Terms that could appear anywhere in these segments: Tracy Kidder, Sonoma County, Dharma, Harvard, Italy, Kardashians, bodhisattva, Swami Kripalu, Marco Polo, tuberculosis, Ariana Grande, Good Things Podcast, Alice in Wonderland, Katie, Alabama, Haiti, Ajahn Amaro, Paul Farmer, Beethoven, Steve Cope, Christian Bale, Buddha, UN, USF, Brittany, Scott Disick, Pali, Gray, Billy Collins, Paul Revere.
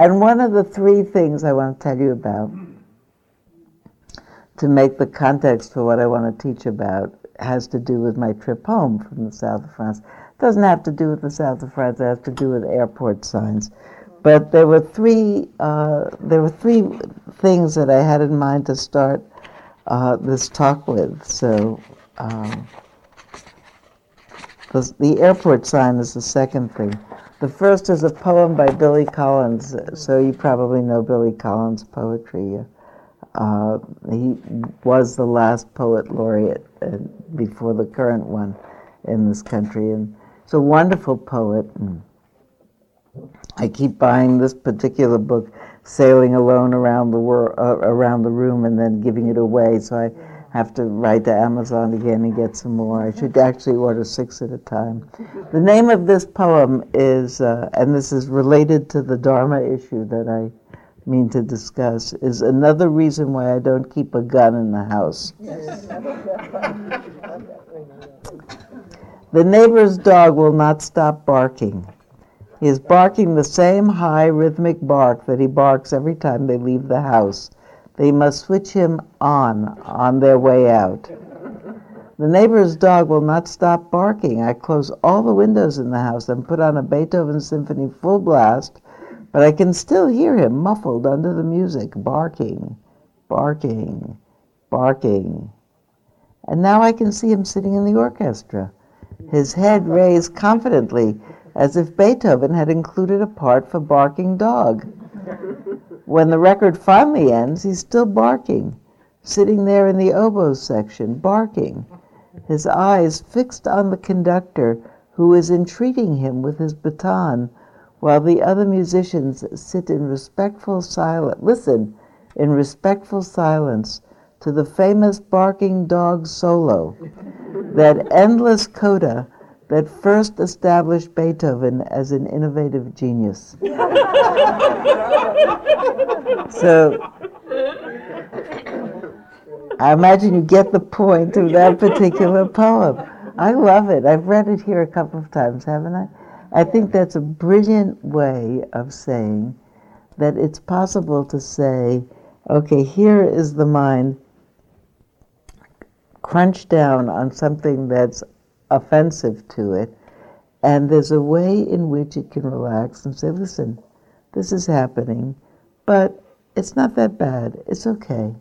And one of the three things I want to tell you about, to make the context for what I want to teach about, has to do with my trip home from the south of France. It doesn't have to do with the south of France, it has to do with airport signs. But there were three things that I had in mind to start this talk with. So the airport sign is the second thing. The first is a poem by Billy Collins. So you probably know Billy Collins' poetry. He was the last poet laureate before the current one in this country. And he's a wonderful poet. I keep buying this particular book, Sailing Alone Around the World, Around the Room, and then giving it away. So I have to write to Amazon again and get some more. I should actually order 6 at a time. The name of this poem is, and this is related to the Dharma issue that I mean to discuss, is Another Reason Why I Don't Keep a Gun in the House. The neighbor's dog will not stop barking. He is barking the same high rhythmic bark that he barks every time they leave the house. They must switch him on their way out. The neighbor's dog will not stop barking. I close all the windows in the house and put on a Beethoven symphony full blast, but I can still hear him muffled under the music, barking, barking, barking. And now I can see him sitting in the orchestra, his head raised confidently, as if Beethoven had included a part for barking dog. When the record finally ends, he's still barking, sitting there in the oboe section, barking, his eyes fixed on the conductor who is entreating him with his baton, while the other musicians sit in respectful silence, listen, in respectful silence to the famous barking dog solo, that endless coda that first established Beethoven as an innovative genius. So, I imagine you get the point of that particular poem. I love it. I've read it here a couple of times, haven't I? I think that's a brilliant way of saying that it's possible to say, okay, here is the mind crunched down on something that's offensive to it, and there's a way in which it can relax and say, listen, this is happening, but it's not that bad, it's okay.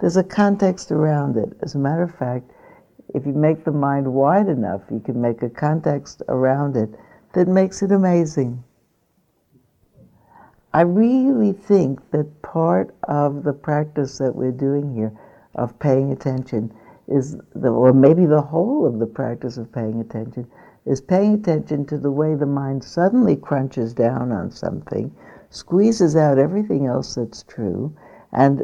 There's a context around it. As a matter of fact, if you make the mind wide enough, you can make a context around it that makes it amazing. I really think that part of the practice that we're doing here of paying attention is or maybe the whole of the practice of paying attention, is paying attention to the way the mind suddenly crunches down on something, squeezes out everything else that's true, and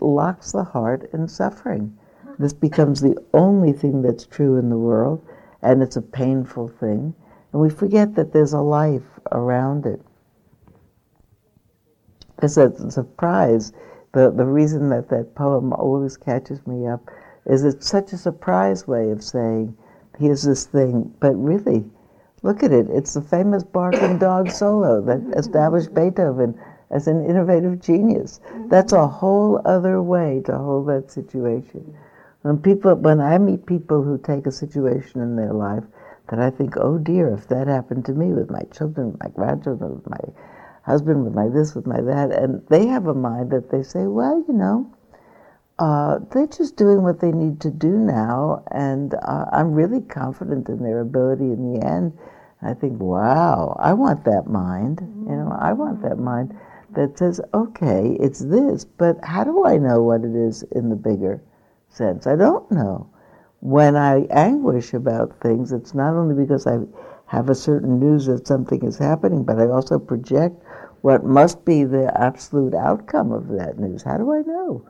locks the heart in suffering. This becomes the only thing that's true in the world, and it's a painful thing, and we forget that there's a life around it. It's a surprise. The reason that poem always catches me up is it's such a surprise way of saying, here's this thing, but really, look at it. It's the famous barking dog solo that established Beethoven as an innovative genius. That's a whole other way to hold that situation. When I meet people who take a situation in their life that I think, oh dear, if that happened to me with my children, my grandchildren, with my husband, with my this, with my that, and they have a mind that they say, well, you know, they're just doing what they need to do now, and I'm really confident in their ability in the end. I think, wow, I want that mind. You know, I want that mind that says, okay, it's this, but how do I know what it is in the bigger sense? I don't know. When I anguish about things, it's not only because I have a certain news that something is happening, but I also project what must be the absolute outcome of that news. How do I know?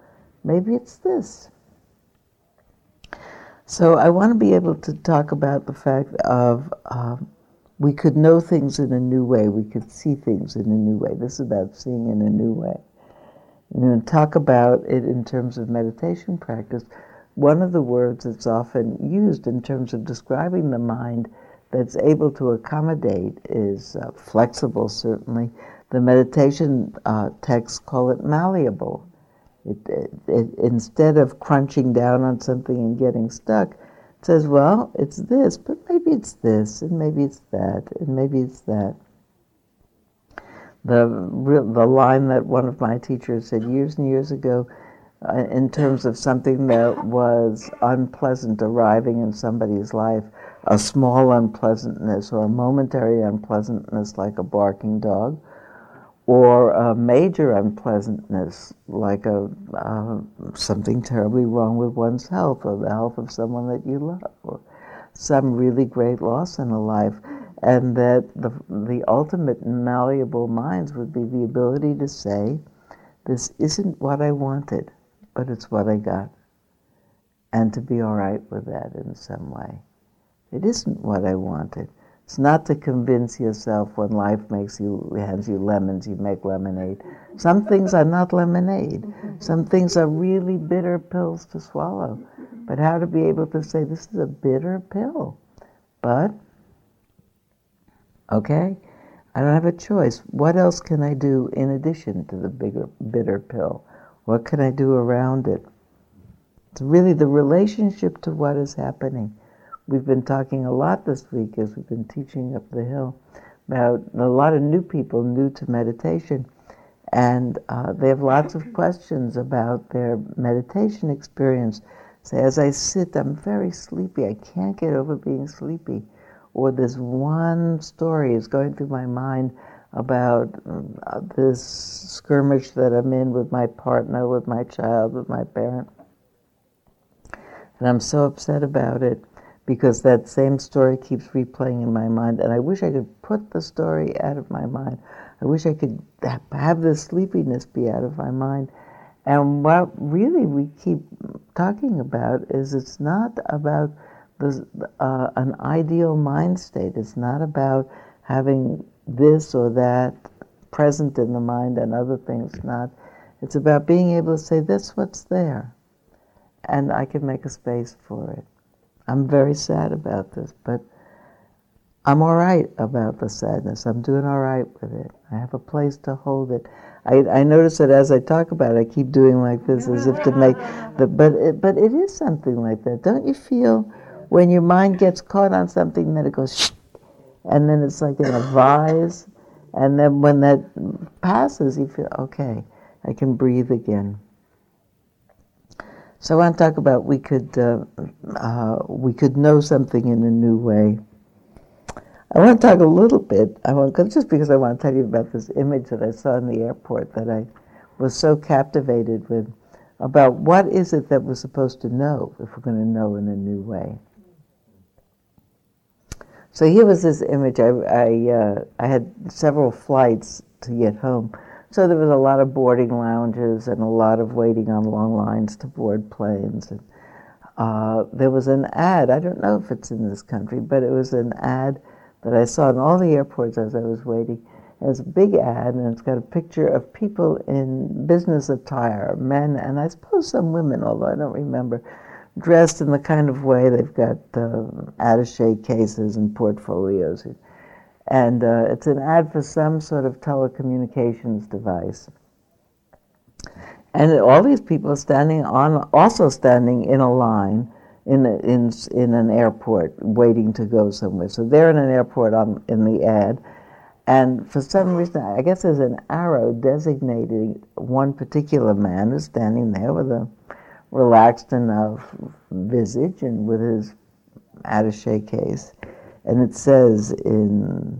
Maybe it's this. So I want to be able to talk about the fact of we could know things in a new way. We could see things in a new way. This is about seeing in a new way. And talk about it in terms of meditation practice. One of the words that's often used in terms of describing the mind that's able to accommodate is flexible, certainly. The meditation texts call it malleable. It instead of crunching down on something and getting stuck, it says, well, it's this, but maybe it's this, and maybe it's that, and maybe it's that. The line that one of my teachers said years and years ago, in terms of something that was unpleasant arriving in somebody's life, a small unpleasantness or a momentary unpleasantness like a barking dog, or a major unpleasantness like something terribly wrong with one's health or the health of someone that you love, or some really great loss in a life. And that the ultimate malleable minds would be the ability to say, this isn't what I wanted, but it's what I got. And to be all right with that in some way. It isn't what I wanted. It's not to convince yourself when life hands you lemons, you make lemonade. Some things are not lemonade. Some things are really bitter pills to swallow. But how to be able to say, this is a bitter pill, but okay, I don't have a choice. What else can I do in addition to the bigger bitter pill? What can I do around it? It's really the relationship to what is happening. We've been talking a lot this week as we've been teaching up the hill about a lot of new people new to meditation, and they have lots of questions about their meditation experience. Say, as I sit, I'm very sleepy. I can't get over being sleepy. Or this one story is going through my mind about this skirmish that I'm in with my partner, with my child, with my parent. And I'm so upset about it because that same story keeps replaying in my mind. And I wish I could put the story out of my mind. I wish I could have this sleepiness be out of my mind. And what really we keep talking about is it's not about an ideal mind state. It's not about having this or that present in the mind and other things not. It's about being able to say, that's what's there, and I can make a space for it. I'm very sad about this, but I'm all right about the sadness. I'm doing all right with it. I have a place to hold it. I notice that as I talk about it, I keep doing like this as if to make but it is something like that. Don't you feel when your mind gets caught on something, then it goes shh, and then it's like in a vise, and then when that passes, you feel, okay, I can breathe again. So I want to talk about we could know something in a new way. I want to talk a little bit, just because I want to tell you about this image that I saw in the airport that I was so captivated with, about what is it that we're supposed to know if we're going to know in a new way. So here was this image. I had several flights to get home. So there was a lot of boarding lounges and a lot of waiting on long lines to board planes. And there was an ad. I don't know if it's in this country, but it was an ad that I saw in all the airports as I was waiting. And it's a big ad, and it's got a picture of people in business attire, men, and I suppose some women, although I don't remember, dressed in the kind of way they've got attaché cases and portfolios. And it's an ad for some sort of telecommunications device. And all these people are standing in a line in an airport waiting to go somewhere. So they're in an airport in the ad, and for some reason, I guess there's an arrow designating one particular man who's standing there with a relaxed enough visage and with his attaché case. And it says in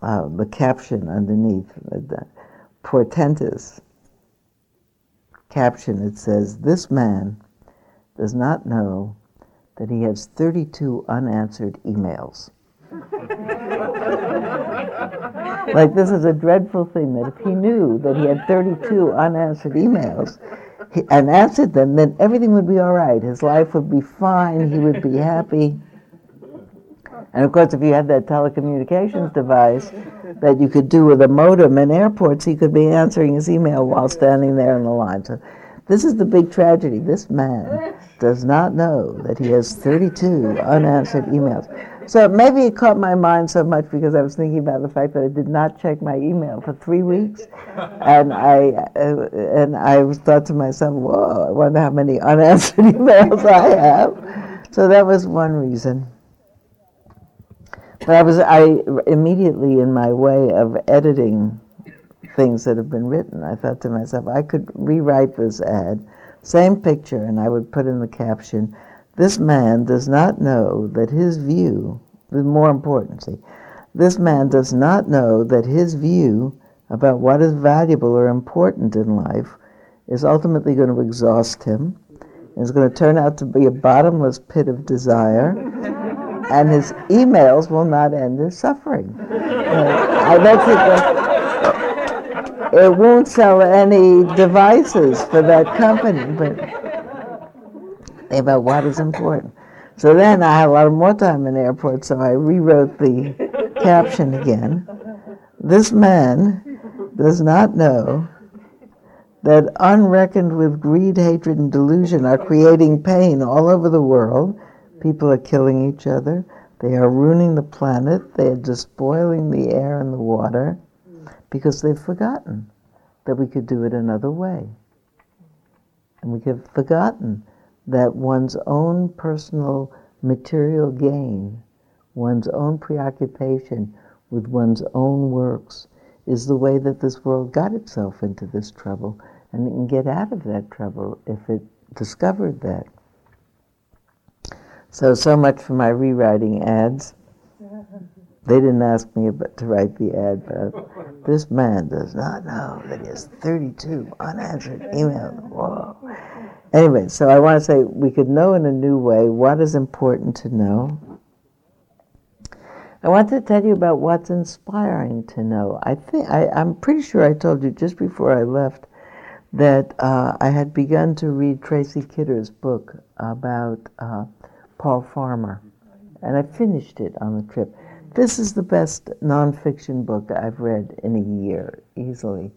the caption underneath, portentous caption, it says, "This man does not know that he has 32 unanswered emails." Like, this is a dreadful thing, that if he knew that he had 32 unanswered emails and answered them, then everything would be all right. His life would be fine. He would be happy. And of course, if you had that telecommunications device that you could do with a modem in airports, he could be answering his email while standing there in the line. So this is the big tragedy. This man does not know that he has 32 unanswered emails. So maybe it caught my mind so much because I was thinking about the fact that I did not check my email for 3 weeks, and I thought to myself, "Whoa! I wonder how many unanswered emails I have." So that was one reason. But I immediately, in my way of editing things that have been written, I thought to myself, I could rewrite this ad, same picture, and I would put in the caption, "This man does not know that his view," with more importance, "this man does not know that his view about what is valuable or important in life is ultimately going to exhaust him, is going to turn out to be a bottomless pit of desire, and his emails will not end his suffering." I don't think it won't sell any devices for that company, but about what is important. So then I had a lot more time in the airport, so I rewrote the caption again. "This man does not know that unreckoned with greed, hatred, and delusion are creating pain all over the world. People are killing each other. They are ruining the planet. They are despoiling the air and the water because they've forgotten that we could do it another way. And we have forgotten that one's own personal material gain, one's own preoccupation with one's own works is the way that this world got itself into this trouble. And it can get out of that trouble if it discovered that." So much for my rewriting ads. They didn't ask me to write the ad, but "This man does not know that he has 32 unanswered emails. Whoa. Anyway, so I want to say we could know in a new way what is important to know. I want to tell you about what's inspiring to know. I'm pretty sure I told you just before I left that I had begun to read Tracy Kidder's book about Paul Farmer, and I finished it on the trip. This is the best nonfiction book I've read in a year, easily.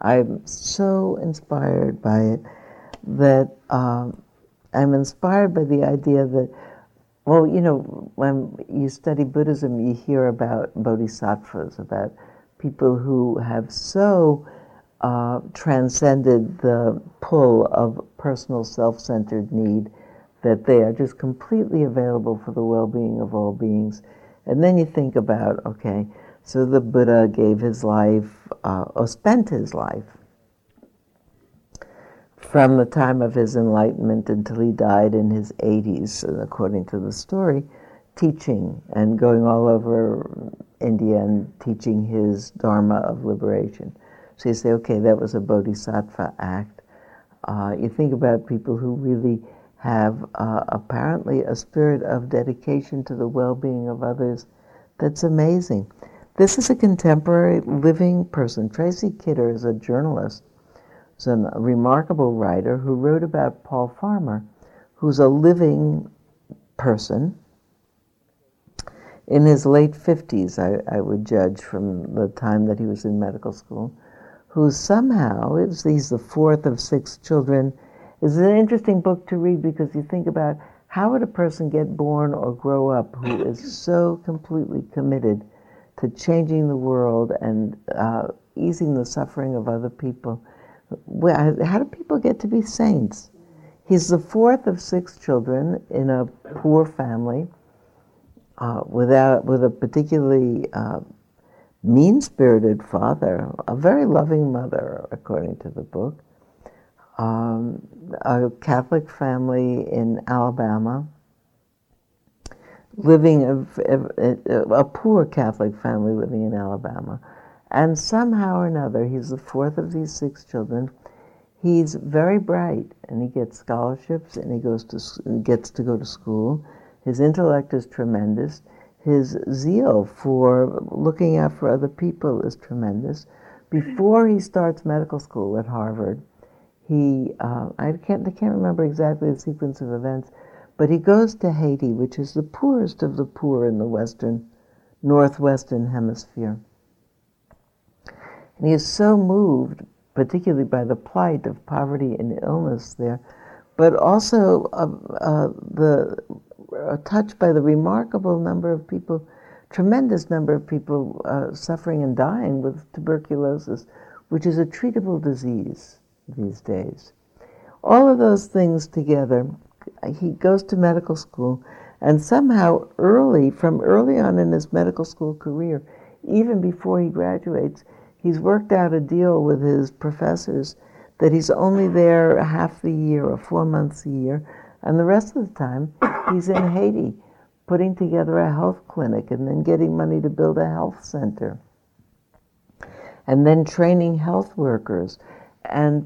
I'm so inspired by it that I'm inspired by the idea that, well, you know, when you study Buddhism, you hear about bodhisattvas, about people who have so transcended the pull of personal self-centered need that they are just completely available for the well-being of all beings. And then you think about, okay, so the Buddha gave his life, or spent his life, from the time of his enlightenment until he died in his 80s, according to the story, teaching and going all over India and teaching his Dharma of liberation. So you say, okay, that was a bodhisattva act. You think about people who really have apparently a spirit of dedication to the well-being of others that's amazing. This is a contemporary living person. Tracy Kidder is a journalist, is a remarkable writer who wrote about Paul Farmer, who's a living person in his late 50s, I would judge from the time that he was in medical school, who somehow, he's the fourth of six children. It's an interesting book to read because you think about how would a person get born or grow up who is so completely committed to changing the world and easing the suffering of other people. How do people get to be saints? He's the fourth of six children in a poor family with a particularly mean-spirited father, a very loving mother, according to the book. A Catholic family in Alabama, living a poor Catholic family living in Alabama, and somehow or another, he's the fourth of these six children. He's very bright, and he gets scholarships, and he gets to go to school. His intellect is tremendous. His zeal for looking out for other people is tremendous. Before he starts medical school at Harvard, I can't remember exactly the sequence of events, but he goes to Haiti, which is the poorest of the poor in the northwestern hemisphere. And he is so moved, particularly by the plight of poverty and illness there, but also the were touched by the remarkable number of people, tremendous number of people suffering and dying with tuberculosis, which is a treatable disease these days. All of those things together, he goes to medical school, and somehow from early on in his medical school career, even before he graduates, he's worked out a deal with his professors that he's only there half the year or 4 months a year, and the rest of the time he's in Haiti putting together a health clinic and then getting money to build a health center and then training health workers and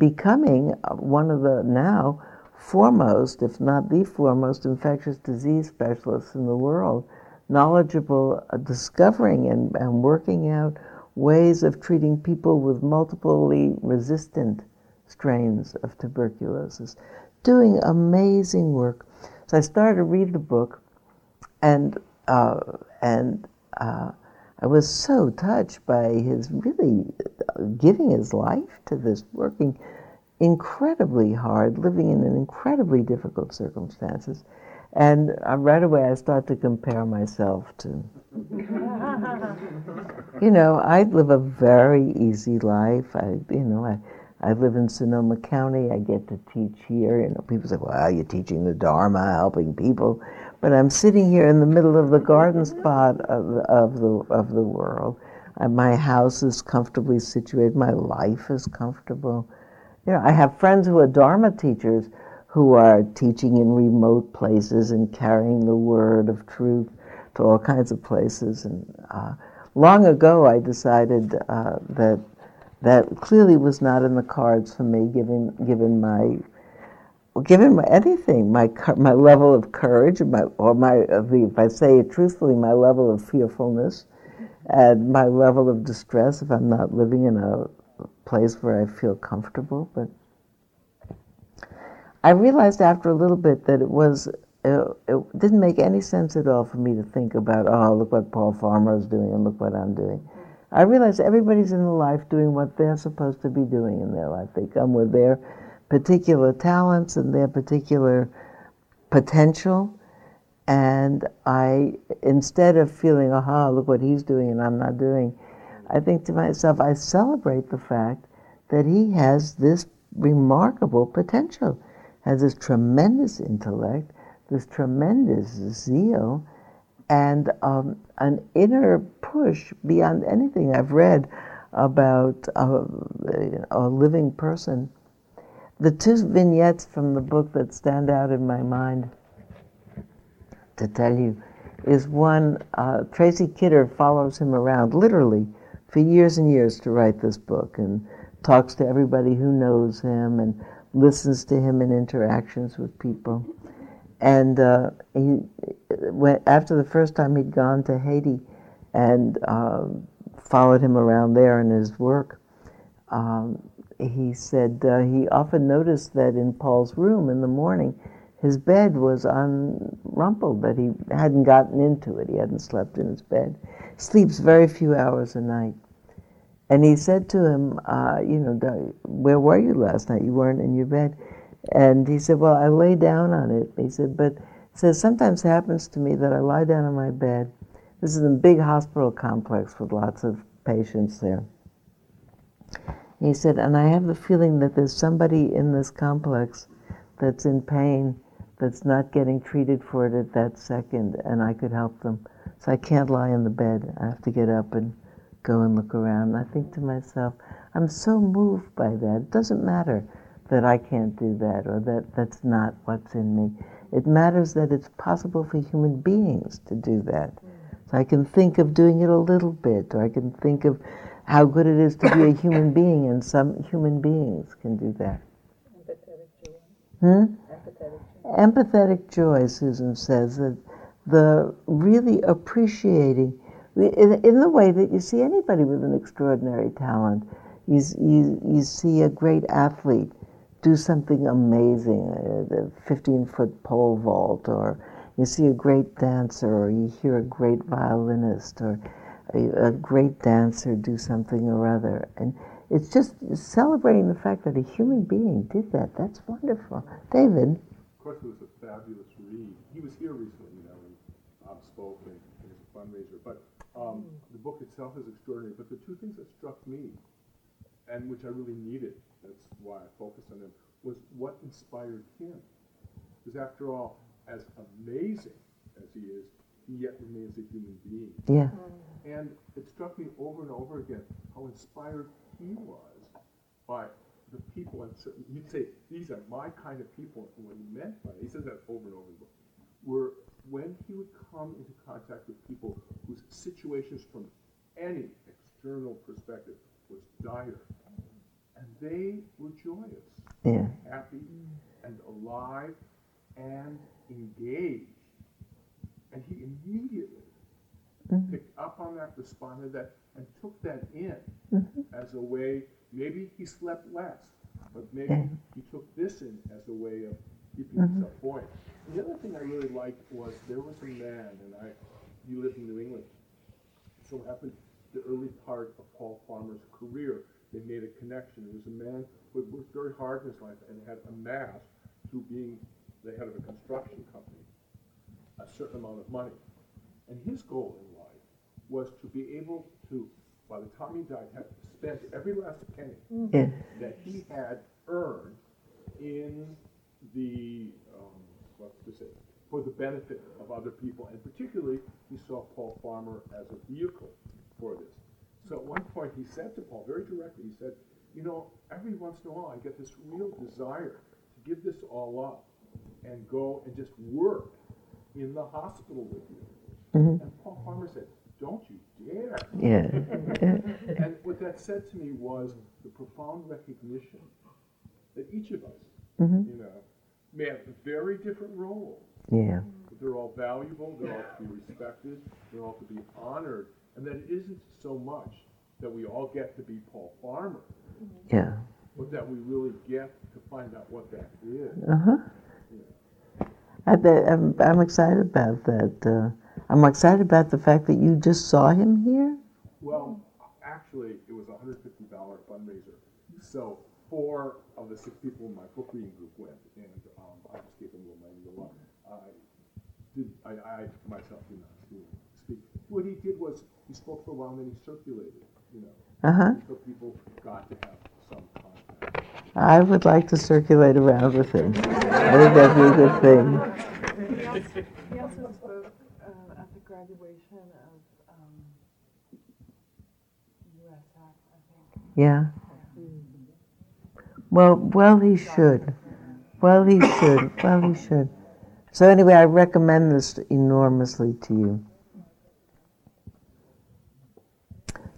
becoming one of the now foremost, if not the foremost, infectious disease specialists in the world, knowledgeable, discovering and working out ways of treating people with multiply resistant strains of tuberculosis, doing amazing work. So I started to read the book, and I was so touched by his really giving his life to this, working incredibly hard, living in an incredibly difficult circumstances. And right away I started to compare myself to, I live a very easy life. I live in Sonoma County. I get to teach here. People say, well, you're teaching the Dharma, helping people. But I'm sitting here in the middle of the garden spot of the world. My house is comfortably situated. My life is comfortable. I have friends who are Dharma teachers who are teaching in remote places and carrying the word of truth to all kinds of places. And long ago I decided that clearly was not in the cards for me, given my anything, my level of courage, if I say it truthfully, my level of fearfulness, and my level of distress if I'm not living in a place where I feel comfortable. But I realized after a little bit that it didn't make any sense at all for me to think about, look what Paul Farmer is doing and look what I'm doing. I realized everybody's in life doing what they're supposed to be doing in their life. They come with their particular talents and their particular potential. And instead of feeling, look what he's doing and I'm not doing, I think to myself, I celebrate the fact that he has this remarkable potential, has this tremendous intellect, this tremendous zeal, and an inner push beyond anything I've read about a living person. The two vignettes from the book that stand out in my mind to tell you is one, Tracy Kidder follows him around literally for years and years to write this book and talks to everybody who knows him and listens to him in interactions with people. And he went, after the first time he'd gone to Haiti and followed him around there in his work, he said he often noticed that in Paul's room in the morning, his bed was unrumpled, that he hadn't gotten into it. He hadn't slept in his bed. Sleeps very few hours a night. And he said to him, where were you last night? You weren't in your bed. And he said, well, I lay down on it. He said, but sometimes it happens to me that I lie down on my bed. This is a big hospital complex with lots of patients there. He said, and I have the feeling that there's somebody in this complex that's in pain, that's not getting treated for it at that second, and I could help them. So I can't lie in the bed. I have to get up and go and look around. And I think to myself, I'm so moved by that. It doesn't matter that I can't do that or that that's not what's in me. It matters that it's possible for human beings to do that. So I can think of doing it a little bit, or I can think of how good it is to be a human being, and some human beings can do that. Empathetic joy, Susan says, that the really appreciating, in the way that you see anybody with an extraordinary talent, you see a great athlete do something amazing, the 15-foot pole vault, or you see a great dancer, or you hear a great violinist, or a great dancer do something or other. And it's just celebrating the fact that a human being did that. That's wonderful. David? course, it was a fabulous read. He was here recently, you know, and spoke and was a fundraiser. But the book itself is extraordinary. But the two things that struck me, and which I really needed, that's why I focused on them, was what inspired him. Because after all, as amazing as he is, he yet remains a human being. Yeah. And it struck me over and over again how inspired he was by the people. And certain, he'd say, these are my kind of people. And what he meant by it, he says that over and over again, were when he would come into contact with people whose situations from any external perspective was dire, and they were joyous, happy, and alive, and engaged. And he immediately picked up on that, responded to that, and took that in as a way, maybe he slept less, but maybe he took this in as a way of keeping himself buoyant. The other thing I really liked was there was a man, and he lived in New England, so it happened the early part of Paul Farmer's career, they made a connection. There was a man who had worked very hard in his life and had amassed, through being the head of a construction company, a certain amount of money. And his goal in life was to be able to, by the time he died, have spent every last penny that he had earned in the, for the benefit of other people. And particularly, he saw Paul Farmer as a vehicle for this. So at one point he said to Paul, very directly, he said, you know, every once in a while I get this real desire to give this all up and go and just work in the hospital with you. And Paul Farmer said, don't you dare. And what that said to me was the profound recognition that each of us, you know, may have very different roles. But they're all valuable, they're all to be respected, they're all to be honored, and that it isn't so much that we all get to be Paul Farmer, but that we really get to find out what that is. I bet I'm excited about that. I'm excited about the fact that you just saw him here. Well, actually, it was a $150 fundraiser. So 4 of the 6 people in my book reading group went, and I just gave them a little money to love. I myself did not speak. What he did was he spoke for a while, and then he circulated, you know, so people got to have some contact. I would like to circulate around with him. I think that'd be a good thing. He also spoke at the graduation of USF, I think. Well, he should. Well, he should. So anyway, I recommend this enormously to you.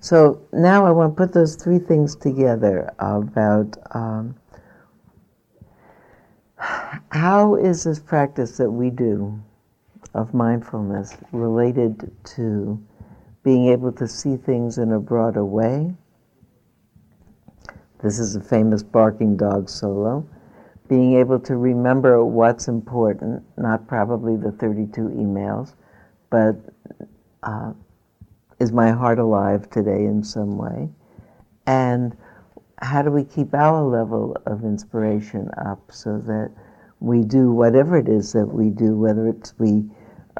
So now I want to put those 3 things together about how is this practice that we do of mindfulness related to being able to see things in a broader way. This is a famous barking dog solo. Being able to remember what's important, not probably the 32 emails, but is my heart alive today in some way? And how do we keep our level of inspiration up so that we do whatever it is that we do, whether it's we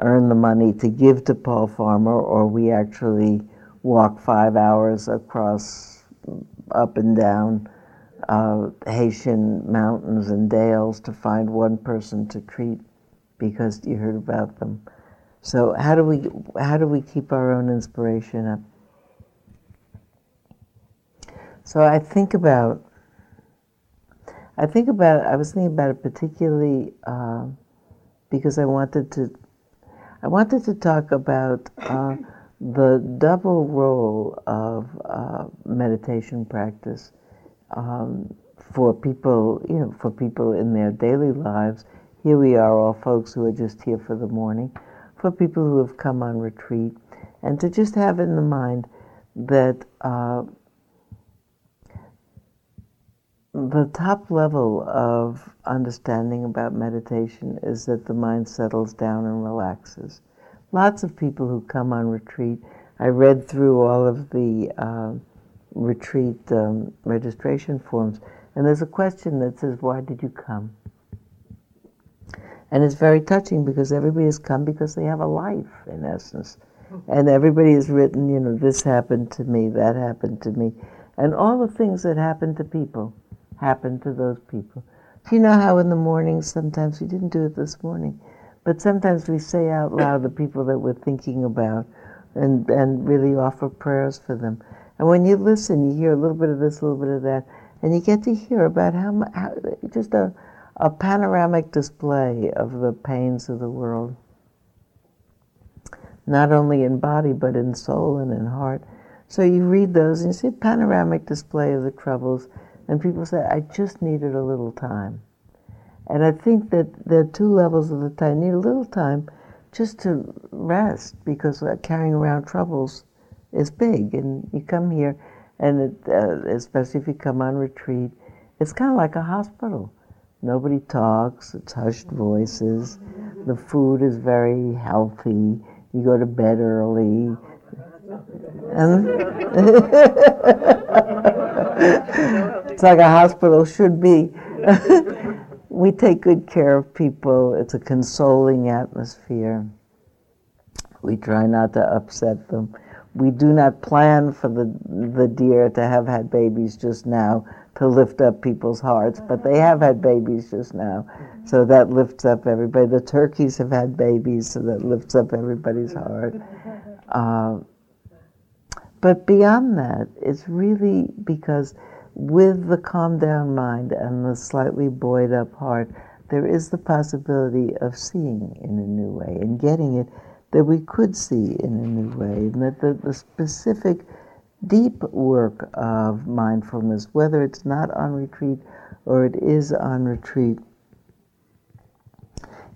earn the money to give to Paul Farmer or we actually walk 5 hours across, up and down Haitian mountains and dales to find one person to treat because you heard about them. So how do we keep our own inspiration up? So I was thinking about it particularly because I wanted to talk about the double role of meditation practice for people, you know, in their daily lives. Here we are, all folks who are just here for the morning. For people who have come on retreat, and to just have in the mind that the top level of understanding about meditation is that the mind settles down and relaxes. Lots of people who come on retreat, I read through all of the retreat registration forms, and there's a question that says, why did you come? And it's very touching because everybody has come because they have a life, in essence. And everybody has written, you know, this happened to me, that happened to me. And all the things that happen to people happen to those people. Do you know how in the morning sometimes, we didn't do it this morning, but sometimes we say out loud the people that we're thinking about and really offer prayers for them. And when you listen, you hear a little bit of this, a little bit of that, and you get to hear about how just a panoramic display of the pains of the world, not only in body, but in soul and in heart. So you read those, and you see a panoramic display of the troubles, and people say, I just needed a little time. And I think that there are two levels of the time. I need a little time just to rest, because carrying around troubles is big, and you come here, and especially if you come on retreat, it's kind of like a hospital. Nobody talks, it's hushed voices, the food is very healthy, you go to bed early. It's like a hospital should be. We take good care of people, it's a consoling atmosphere. We try not to upset them. We do not plan for the deer to have had babies just now to lift up people's hearts, but they have had babies just now, so that lifts up everybody. The turkeys have had babies, so that lifts up everybody's heart. But beyond that, it's really because with the calmed down mind and the slightly buoyed up heart, there is the possibility of seeing in a new way and getting it that we could see in a new way, and that the specific deep work of mindfulness, whether it's not on retreat or it is on retreat,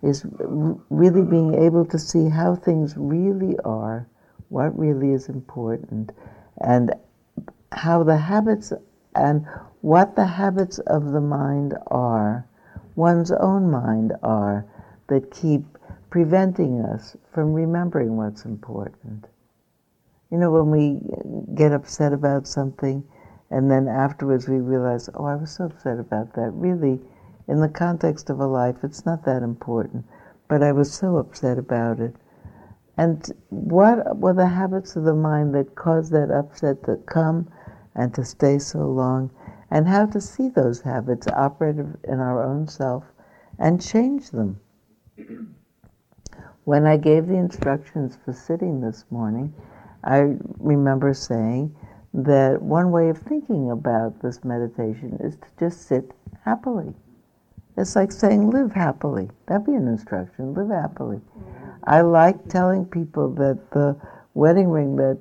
is really being able to see how things really are, what really is important, and how the habits and what the habits of the mind are, one's own mind are, that keep preventing us from remembering what's important. You know, when we get upset about something and then afterwards we realize, oh, I was so upset about that. Really, in the context of a life, it's not that important, but I was so upset about it. And what were the habits of the mind that caused that upset to come and to stay so long, and how to see those habits operate in our own self and change them. When I gave the instructions for sitting this morning, I remember saying that one way of thinking about this meditation is to just sit happily. It's like saying, live happily. That'd be an instruction, live happily. I like telling people that the wedding ring that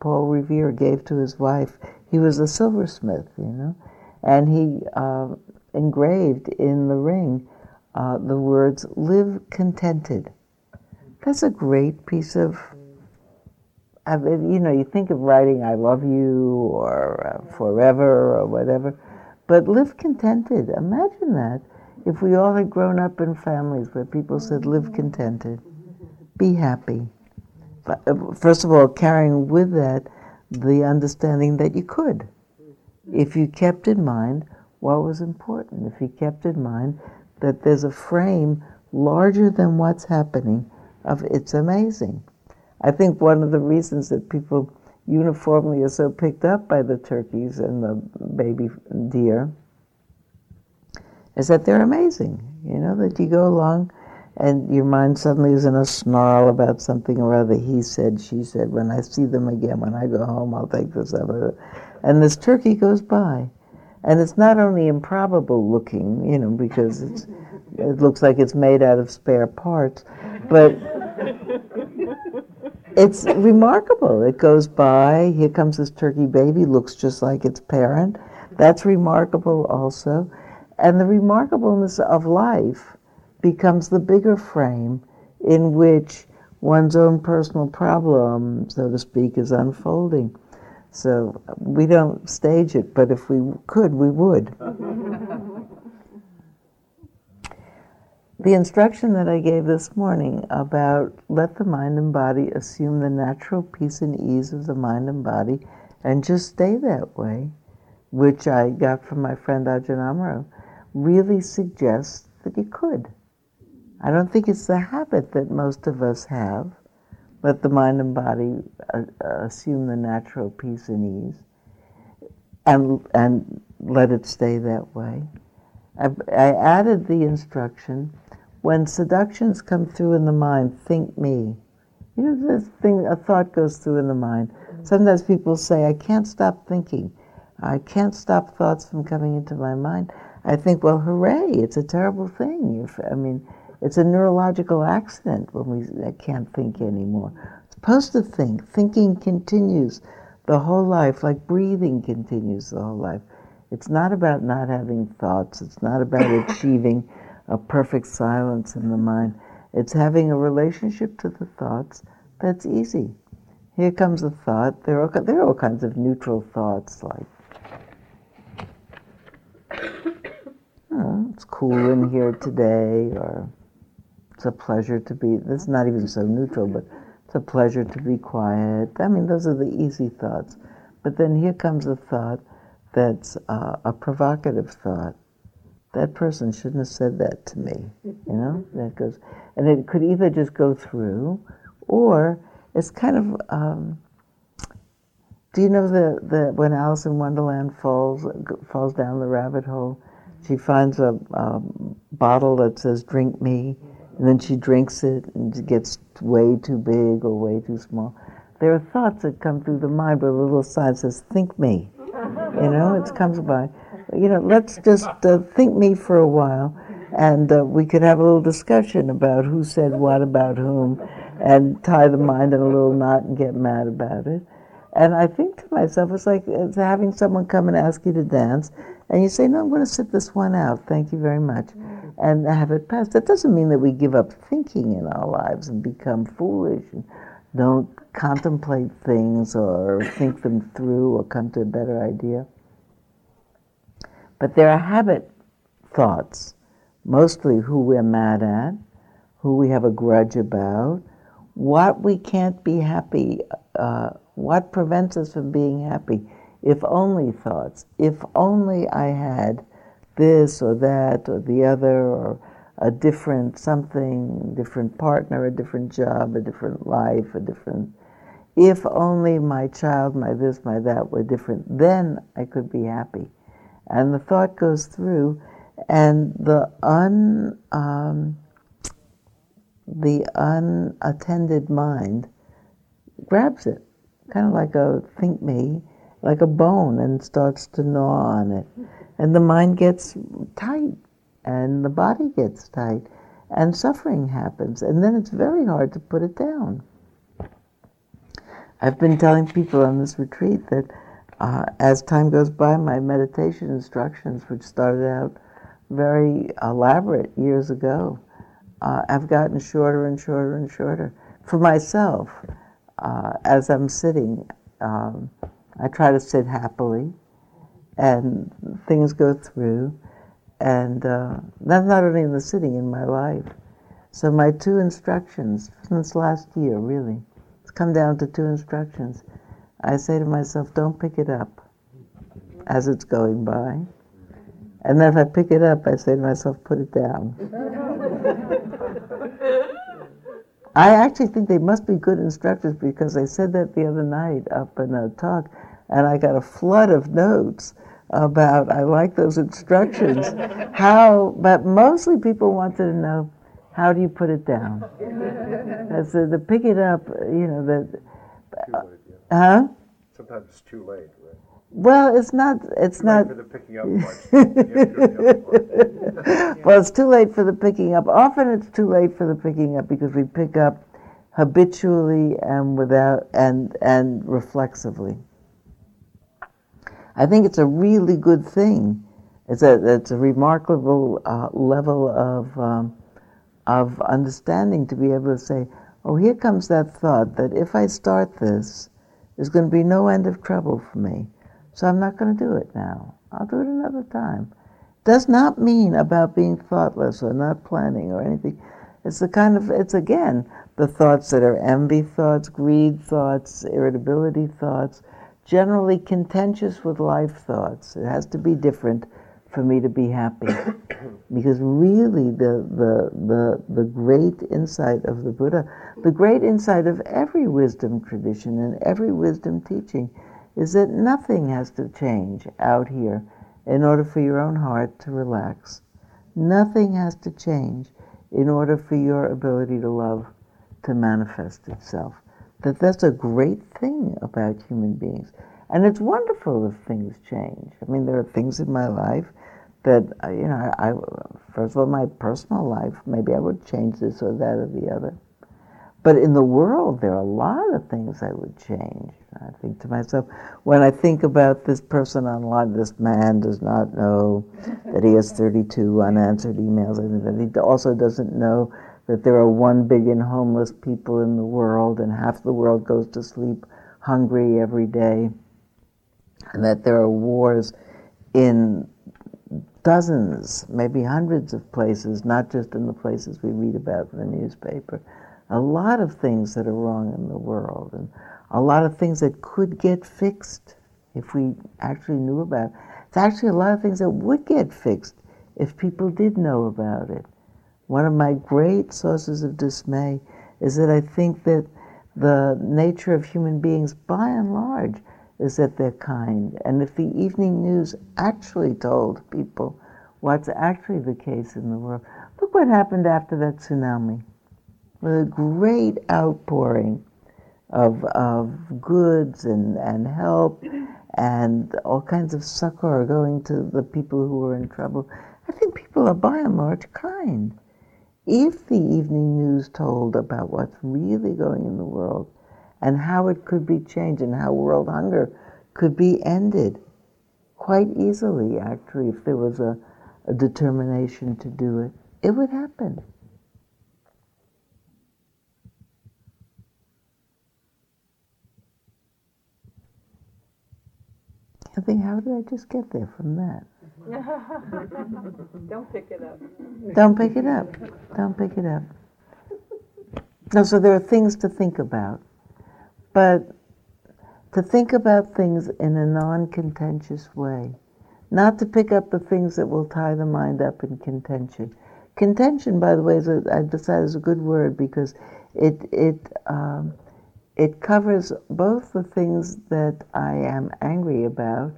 Paul Revere gave to his wife, he was a silversmith, you know, and he engraved in the ring the words, live contented. That's a great piece of, I mean, you know, you think of writing, I love you, or forever, or whatever, but live contented. Imagine that if we all had grown up in families where people said, live contented, be happy. But, first of all, carrying with that the understanding that you could, if you kept in mind what was important, if you kept in mind that there's a frame larger than what's happening of it's amazing. I think one of the reasons that people uniformly are so picked up by the turkeys and the baby deer is that they're amazing, you know, that you go along and your mind suddenly is in a snarl about something or other. He said, she said, when I see them again, when I go home, I'll take this other. And this turkey goes by. And it's not only improbable looking, you know, because it looks like it's made out of spare parts, but it's remarkable. It goes by, here comes this turkey baby, looks just like its parent. That's remarkable also. And the remarkableness of life becomes the bigger frame in which one's own personal problem, so to speak, is unfolding. So we don't stage it, but if we could, we would. The instruction that I gave this morning about let the mind and body assume the natural peace and ease of the mind and body and just stay that way, which I got from my friend Ajahn Amaro, really suggests that you could. I don't think it's the habit that most of us have. Let the mind and body assume the natural peace and ease, and let it stay that way. I added the instruction, when seductions come through in the mind, think me. You know, this thing, a thought goes through in the mind. Sometimes people say, I can't stop thinking. I can't stop thoughts from coming into my mind. I think, well, hooray, it's a terrible thing. It's a neurological accident when I can't think anymore. It's supposed to think. Thinking continues the whole life, like breathing continues the whole life. It's not about not having thoughts. It's not about achieving a perfect silence in the mind. It's having a relationship to the thoughts that's easy. Here comes a thought. There are all kinds of neutral thoughts, like, oh, it's cool in here today, or it's a pleasure to be, that's not even so neutral, but it's a pleasure to be quiet. Those are the easy thoughts. But then here comes a thought that's a provocative thought. That person shouldn't have said that to me, That goes, and it could either just go through, or it's kind of, do you know the when Alice in Wonderland falls down the rabbit hole? She finds a bottle that says, drink me, and then she drinks it, and it gets way too big or way too small. There are thoughts that come through the mind, but a little sign says, think me, it comes by. Let's just think me for a while, and we could have a little discussion about who said what about whom, and tie the mind in a little knot and get mad about it. And I think to myself, it's like it's having someone come and ask you to dance, and you say, no, I'm going to sit this one out, thank you very much, and have it pass. That doesn't mean that we give up thinking in our lives and become foolish and don't contemplate things or think them through or come to a better idea. But there are habit thoughts, mostly who we're mad at, who we have a grudge about, what we can't be happy, what prevents us from being happy. If only thoughts. If only I had this or that or the other, or a different something, different partner, a different job, a different life, a different... If only my child, my this, my that were different, then I could be happy. And the thought goes through, and the unattended mind grabs it, kind of like a think me, like a bone, and starts to gnaw on it. And the mind gets tight, and the body gets tight, and suffering happens, and then it's very hard to put it down. I've been telling people on this retreat that as time goes by, my meditation instructions, which started out very elaborate years ago, have gotten shorter and shorter and shorter. For myself, as I'm sitting, I try to sit happily, and things go through, and that's not only in the sitting, in my life. So my two instructions, since last year really, it's come down to two instructions. I say to myself, don't pick it up as it's going by. And then if I pick it up, I say to myself, put it down. I actually think they must be good instructors, because I said that the other night up in a talk, and I got a flood of notes about, I like those instructions. But mostly people wanted to know, how do you put it down? I said, to pick it up, sometimes it's too late, right? Well, it's not for the picking up part. Well, it's too late for the picking up. Often it's too late for the picking up, because we pick up habitually and without and reflexively. I think it's a really good thing. It's a remarkable level of understanding to be able to say, oh, here comes that thought that if I start this, there's going to be no end of trouble for me. So I'm not going to do it now. I'll do it another time. Does not mean about being thoughtless or not planning or anything. It's again, the thoughts that are envy thoughts, greed thoughts, irritability thoughts, generally contentious with life thoughts. It has to be different for me to be happy. Because really the great insight of the Buddha, the great insight of every wisdom tradition and every wisdom teaching, is that nothing has to change out here in order for your own heart to relax. Nothing has to change in order for your ability to love to manifest itself. That's a great thing about human beings. And it's wonderful if things change. I mean, there are things in my life that, you know, first of all, my personal life, maybe I would change this or that or the other. But in the world, there are a lot of things I would change. I think to myself, when I think about this person online, this man does not know that he has 32 unanswered emails, and that he also doesn't know that there are 1 billion homeless people in the world, and half the world goes to sleep hungry every day, and that there are wars in dozens, maybe hundreds of places, not just in the places we read about in the newspaper. A lot of things that are wrong in the world, and a lot of things that could get fixed if we actually knew about it. It's actually a lot of things that would get fixed if people did know about it. One of my great sources of dismay is that I think that the nature of human beings, by and large, is that they're kind. And if the evening news actually told people what's actually the case in the world, look what happened after that tsunami. With a great outpouring of goods and help and all kinds of succor going to the people who were in trouble. I think people are by and large kind. If the evening news told about what's really going in the world and how it could be changed and how world hunger could be ended quite easily, actually, if there was a determination to do it, it would happen. I think, how did I just get there from that? Don't pick it up. Don't pick it up. Don't pick it up. No, so there are things to think about. But to think about things in a non-contentious way. Not to pick up the things that will tie the mind up in contention. Contention, by the way, I've decided is a good word because it covers both the things that I am angry about,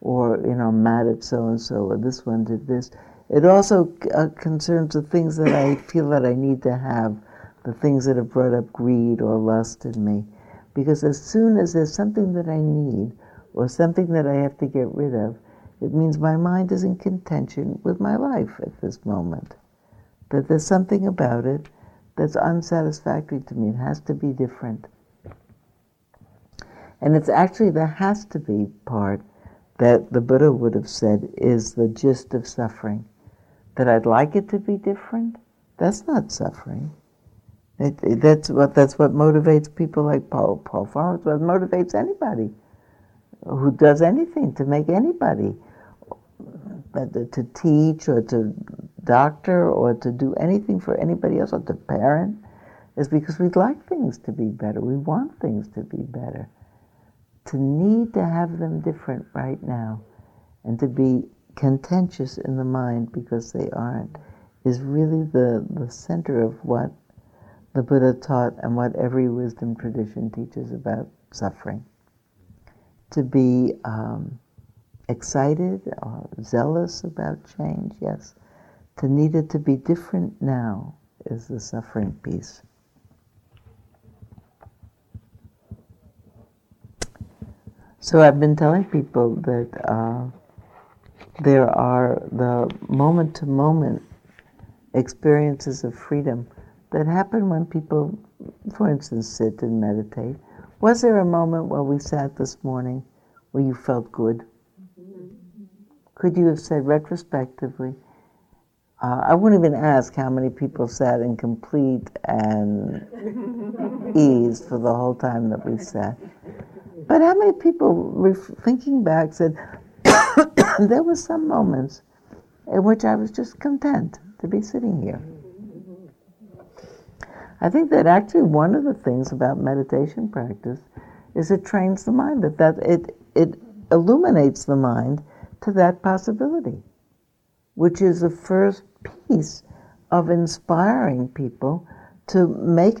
or, you know, mad at so-and-so, or this one did this. It also concerns the things that I feel that I need to have, the things that have brought up greed or lust in me. Because as soon as there's something that I need, or something that I have to get rid of, it means my mind is in contention with my life at this moment. That there's something about it that's unsatisfactory to me. It has to be different. And it's actually the has to be part that the Buddha would have said is the gist of suffering. That I'd like it to be different, that's not suffering. That's what motivates people like Paul Farmer. It's what motivates anybody who does anything to make anybody, to teach or to doctor or to do anything for anybody else or to parent, is because we'd like things to be better. We want things to be better. To need to have them different right now and to be contentious in the mind because they aren't is really the center of what the Buddha taught and what every wisdom tradition teaches about suffering. To be excited or zealous about change, yes. To need it to be different now is the suffering piece. So I've been telling people that there are the moment-to-moment experiences of freedom that happen when people, for instance, sit and meditate. Was there a moment while we sat this morning where you felt good? Could you have said retrospectively, I wouldn't even ask how many people sat in complete and ease for the whole time that we sat. But how many people, thinking back, said, there were some moments in which I was just content to be sitting here. I think that actually one of the things about meditation practice is it trains the mind, that it illuminates the mind to that possibility. which is the first piece of inspiring people to make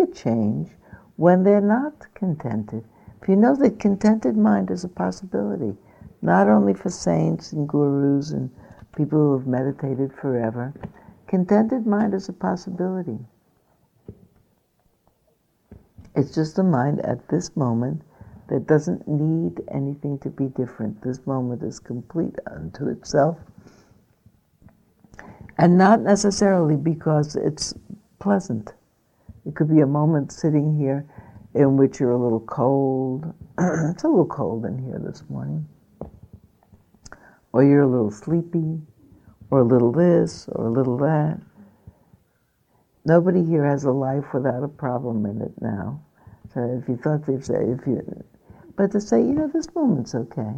a change when they're not contented. If you know that contented mind is a possibility, not only for saints and gurus and people who have meditated forever, contented mind is a possibility. It's just a mind at this moment that doesn't need anything to be different. This moment is complete unto itself. And not necessarily because it's pleasant. It could be a moment sitting here in which you're a little cold. It's a little cold in here this morning. Or you're a little sleepy, or a little this, or a little that. Nobody here has a life without a problem in it now. So but to say, this moment's okay.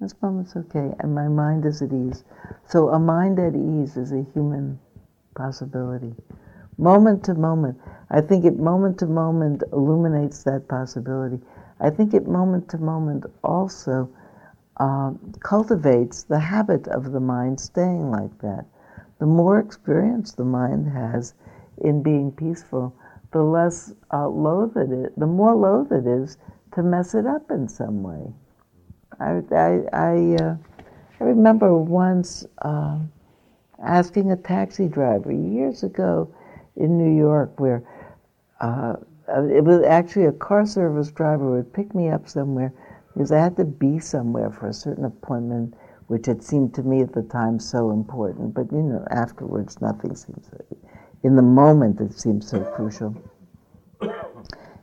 This moment's okay, and my mind is at ease. So a mind at ease is a human possibility. Moment to moment. I think it moment to moment illuminates that possibility. I think it moment to moment also cultivates the habit of the mind staying like that. The more experience the mind has in being peaceful, the less loath it is to mess it up in some way. I remember once asking a taxi driver years ago in New York, where it was actually a car service driver who would pick me up somewhere because I had to be somewhere for a certain appointment, which had seemed to me at the time so important. But afterwards nothing seems. In the moment, it seemed so crucial.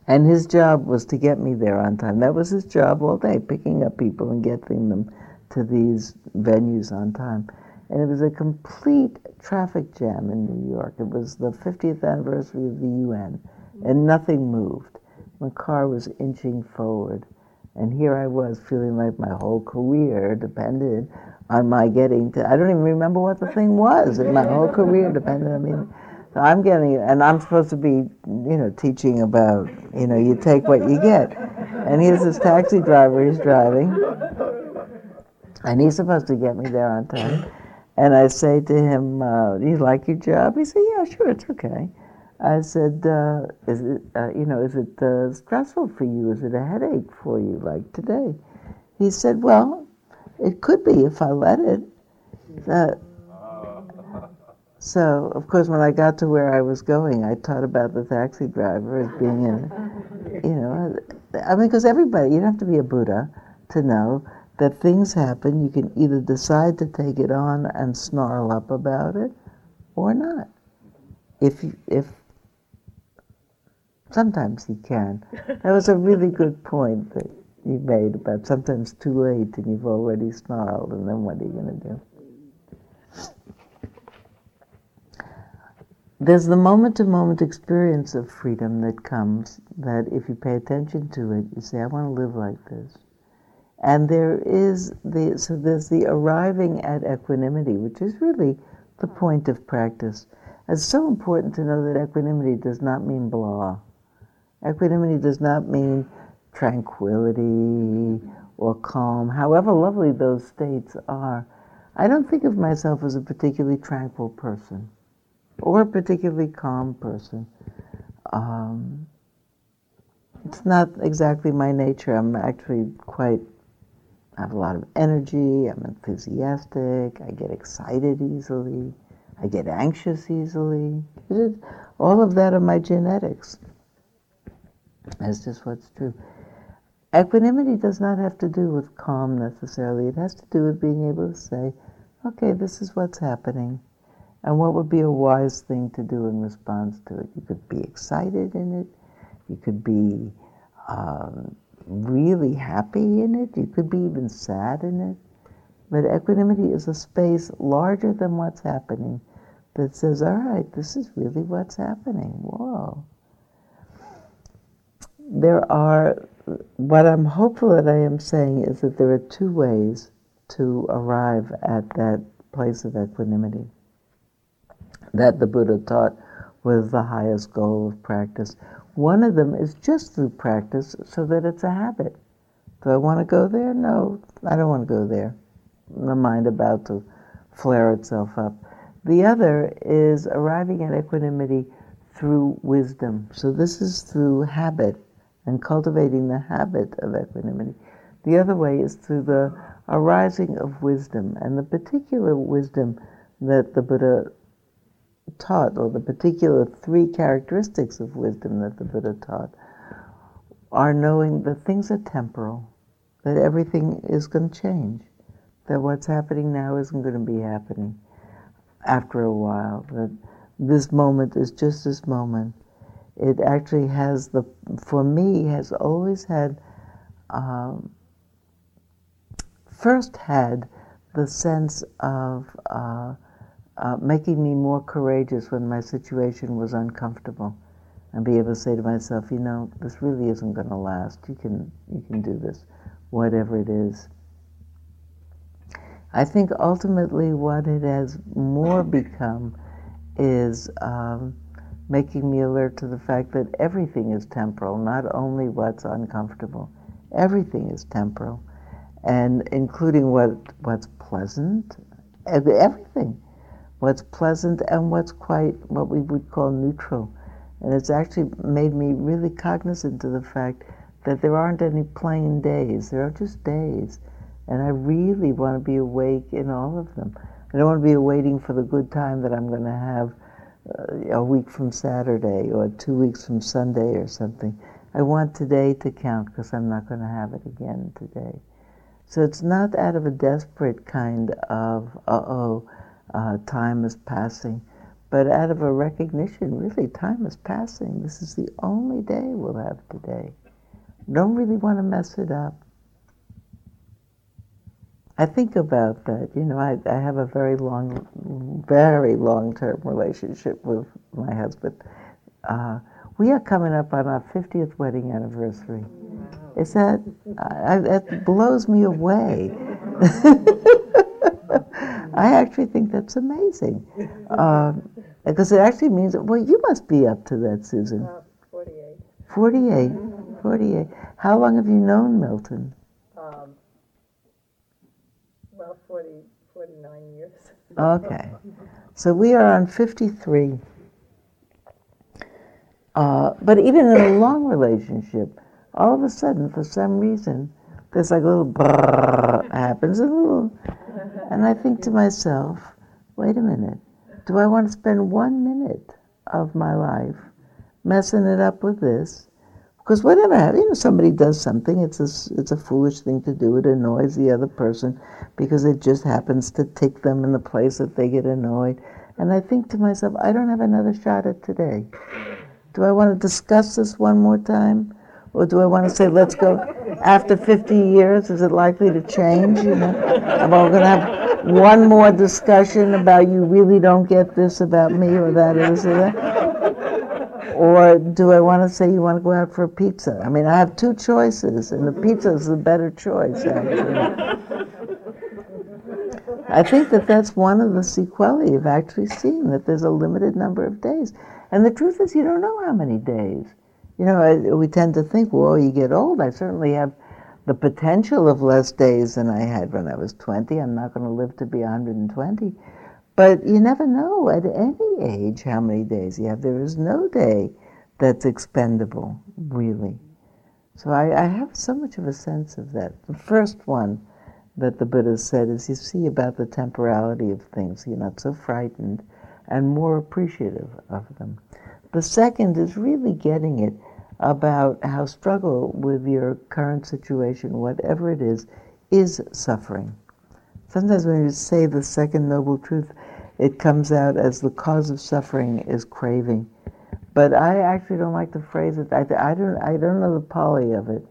And his job was to get me there on time. That was his job all day, picking up people and getting them to these venues on time. And it was a complete traffic jam in New York. It was the 50th anniversary of the UN, and nothing moved. My car was inching forward, and here I was feeling like my whole career depended on my getting to, I don't even remember what the thing was, and my whole career depended on me. So I'm getting, and I'm supposed to be, teaching about, you take what you get. And here's this taxi driver, he's driving, and he's supposed to get me there on time. And I say to him, do you like your job? He said, yeah, sure, it's okay. I said, is it stressful for you? Is it a headache for you, like today? He said, well, it could be if I let it. So, of course, when I got to where I was going, I thought about the taxi driver as being because everybody, you don't have to be a Buddha to know that things happen. You can either decide to take it on and snarl up about it or not. If sometimes you can. That was a really good point that you made about sometimes too late and you've already snarled, and then what are you going to do? There's the moment-to-moment experience of freedom that comes, that if you pay attention to it, you say, I want to live like this. And there's the arriving at equanimity, which is really the point of practice. It's so important to know that equanimity does not mean blah. Equanimity does not mean tranquility or calm, however lovely those states are. I don't think of myself as a particularly tranquil person, or a particularly calm person. It's not exactly my nature. I'm actually I have a lot of energy, I'm enthusiastic, I get excited easily, I get anxious easily. All of that are my genetics. That's just what's true. Equanimity does not have to do with calm necessarily. It has to do with being able to say, okay, this is what's happening. And what would be a wise thing to do in response to it? You could be excited in it. You could be really happy in it. You could be even sad in it. But equanimity is a space larger than what's happening that says, all right, this is really what's happening. Whoa. What I'm hopeful that I am saying is that there are two ways to arrive at that place of equanimity that the Buddha taught was the highest goal of practice. One of them is just through practice so that it's a habit. Do I want to go there? No, I don't want to go there. My mind about to flare itself up. The other is arriving at equanimity through wisdom. So this is through habit and cultivating the habit of equanimity. The other way is through the arising of wisdom, and the particular wisdom that the Buddha taught, or the particular three characteristics of wisdom that the Buddha taught, are knowing that things are temporal, that everything is going to change, that what's happening now isn't going to be happening after a while, that this moment is just this moment. It actually has has always had, first had the sense of making me more courageous when my situation was uncomfortable, and be able to say to myself, you know, this really isn't going to last. You can do this, whatever it is. I think ultimately what it has more become is making me alert to the fact that everything is temporal, not only what's uncomfortable. Everything is temporal, and including what's pleasant, everything. What's pleasant and what's quite what we would call neutral. And it's actually made me really cognizant of the fact that there aren't any plain days. There are just days. And I really want to be awake in all of them. I don't want to be waiting for the good time that I'm going to have a week from Saturday or 2 weeks from Sunday or something. I want today to count because I'm not going to have it again today. So it's not out of a desperate kind of, time is passing, but out of a recognition, really, time is passing. This is the only day we'll have today. Don't really want to mess it up. I think about that. You know, I have a very long-term relationship with my husband. We are coming up on our 50th wedding anniversary. Wow. That blows me away. I actually think that's amazing, because it actually means, well, you must be up to that, Susan. 48. How long have you known Milton? 49 years. Okay. So we are on 53. But even in a long relationship, all of a sudden, for some reason, there's like a little brrrr happens, and I think to myself, wait a minute, do I want to spend 1 minute of my life messing it up with this? Because whatever happens, you know, somebody does something, it's a foolish thing to do, it annoys the other person because it just happens to tick them in the place that they get annoyed. And I think to myself, I don't have another shot at today. Do I want to discuss this one more time? Or do I want to say, let's go, after 50 years, is it likely to change? You know, am I going to have one more discussion about you really don't get this about me or that or this or that? Or do I want to say you want to go out for a pizza? I mean, I have two choices, and the pizza is the better choice, actually. I think that that's one of the sequelae of actually seeing that there's a limited number of days. And the truth is, you don't know how many days. You know, we tend to think, well, you get old. I certainly have the potential of less days than I had when I was 20. I'm not going to live to be 120. But you never know at any age how many days you have. There is no day that's expendable, really. So I have so much of a sense of that. The first one that the Buddha said is, you see about the temporality of things. You're not so frightened and more appreciative of them. The second is really getting it about how struggle with your current situation, whatever it is suffering. Sometimes when you say the second noble truth, it comes out as the cause of suffering is craving. But I actually don't like the phrase it. I don't know the Pali of it.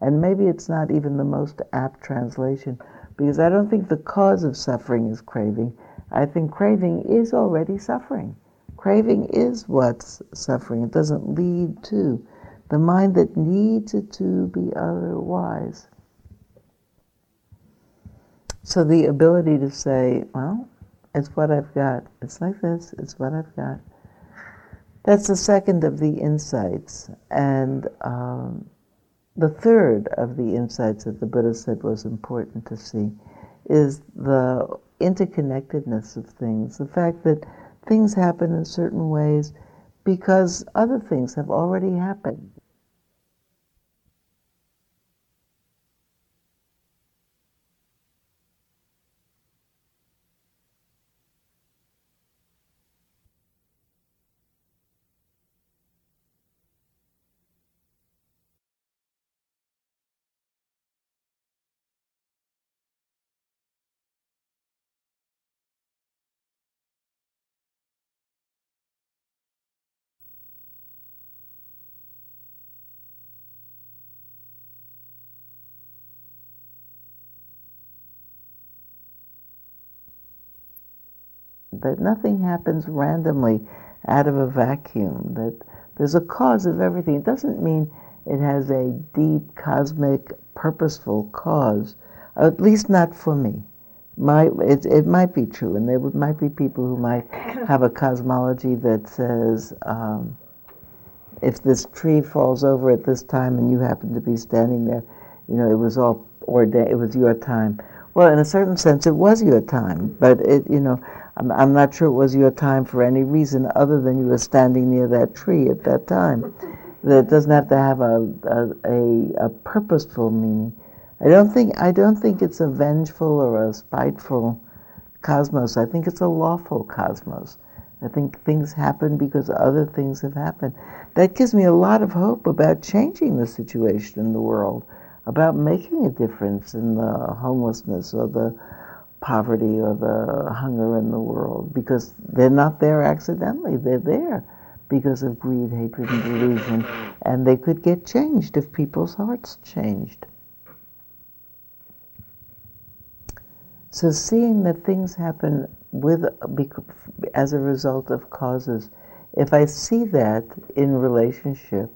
And maybe it's not even the most apt translation, because I don't think the cause of suffering is craving. I think craving is already suffering. Craving is what's suffering. It doesn't lead to. The mind that needs it to be otherwise. So the ability to say, well, it's what I've got. It's like this. It's what I've got. That's the second of the insights. And the third of the insights that the Buddha said was important to see is the interconnectedness of things, the fact that things happen in certain ways because other things have already happened. That nothing happens randomly out of a vacuum, that there's a cause of everything. It doesn't mean it has a deep, cosmic, purposeful cause, at least not for me. It might be true, and there might be people who might have a cosmology that says, if this tree falls over at this time and you happen to be standing there, you know, it was all ordained, it was your time. Well, in a certain sense, it was your time, but I'm not sure it was your time for any reason other than you were standing near that tree at that time. That doesn't have to have a purposeful meaning. I don't think it's a vengeful or a spiteful cosmos. I think it's a lawful cosmos. I think things happen because other things have happened. That gives me a lot of hope about changing the situation in the world, about making a difference in the homelessness or the poverty or the hunger in the world, because they're not there accidentally. They're there because of greed, hatred, and delusion, and they could get changed if people's hearts changed. So seeing that things happen as a result of causes, if I see that in relationship,